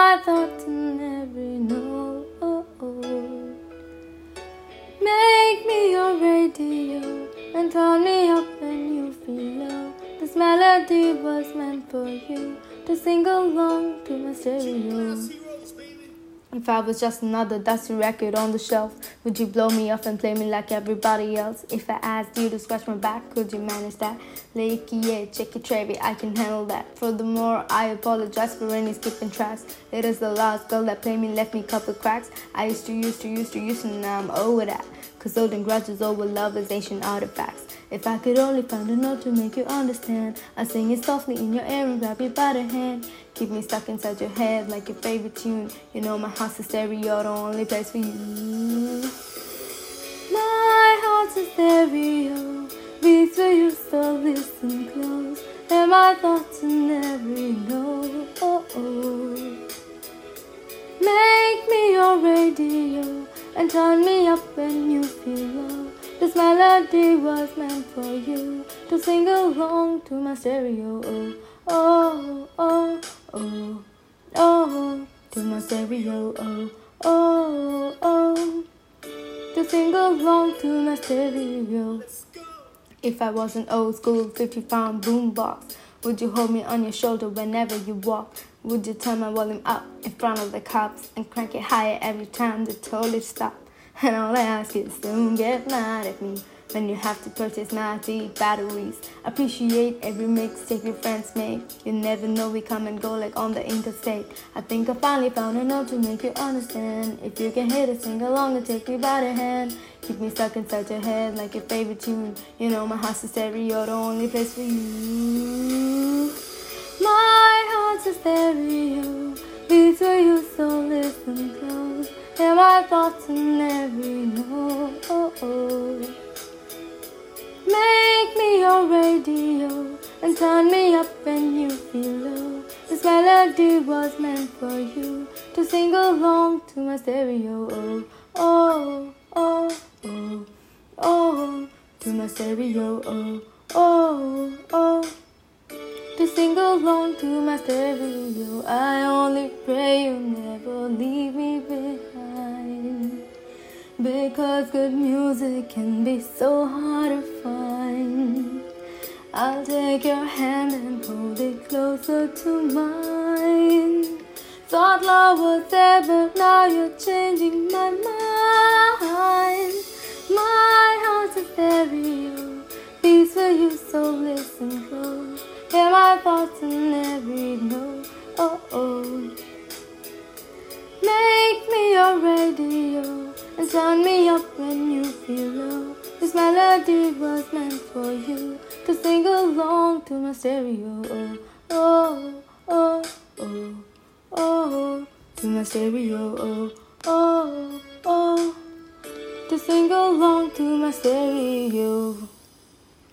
my thoughts in every note. Make me your radio and turn me up when you feel low. This melody was meant for you to sing along to my stereo. If I was just another dusty record on the shelf, would you blow me off and play me like everybody else? If I asked you to scratch my back, could you manage that? Leikie, checky, Trevi, I can handle that. Furthermore, I apologize for any skipping tracks. It is the last girl that played me, left me a couple cracks. I used to, and now I'm over that. Cause holding grudges over love is ancient artifacts. If I could only find a note to make you understand, I sing it softly in your ear and grab you by the hand. Keep me stuck inside your head like your favorite tune. You know my heart's a stereo, the only place for you. My heart's a stereo, beats for you, so listen close. And my thoughts in every note. Make me your radio and turn me up when you feel low. This melody was meant for you to sing along to my stereo. Oh, oh, oh, oh, to my stereo, oh, oh, oh, to sing along to my stereo. If I was an old school 50-pound boombox, would you hold me on your shoulder whenever you walk? Would you turn my volume up in front of the cops and crank it higher every time they totally stop? And all I ask is don't get mad at me when you have to purchase my D batteries. Appreciate every mixtape your friends make. You never know, we come and go like on the interstate. I think I finally found a note to make you understand. If you can hit it, sing along and take you by the hand. Keep me stuck inside your head like your favorite tune. You know my heart's a stereo, the only place for you. My heart's a stereo, beats for you, so listen close. Hear my thoughts in every note. Make me your radio and turn me up when you feel low. This melody was meant for you to sing along to my stereo. Oh, oh, oh, oh, oh, to my stereo. Oh, oh, oh, to sing along to my stereo. I only pray you never leave me behind, because good music can be so hard to find. I'll take your hand and hold it closer to mine. Thought love was there, but now you're changing my mind. My heart's a stereo, beats for you, so listen close. Hear my thoughts in every note. Oh, oh. Make me your radio and turn me up when you feel low. This melody was meant for you to sing along to my stereo. Oh, oh, oh, oh, oh, to my stereo. Oh, oh, oh, to sing along to my stereo.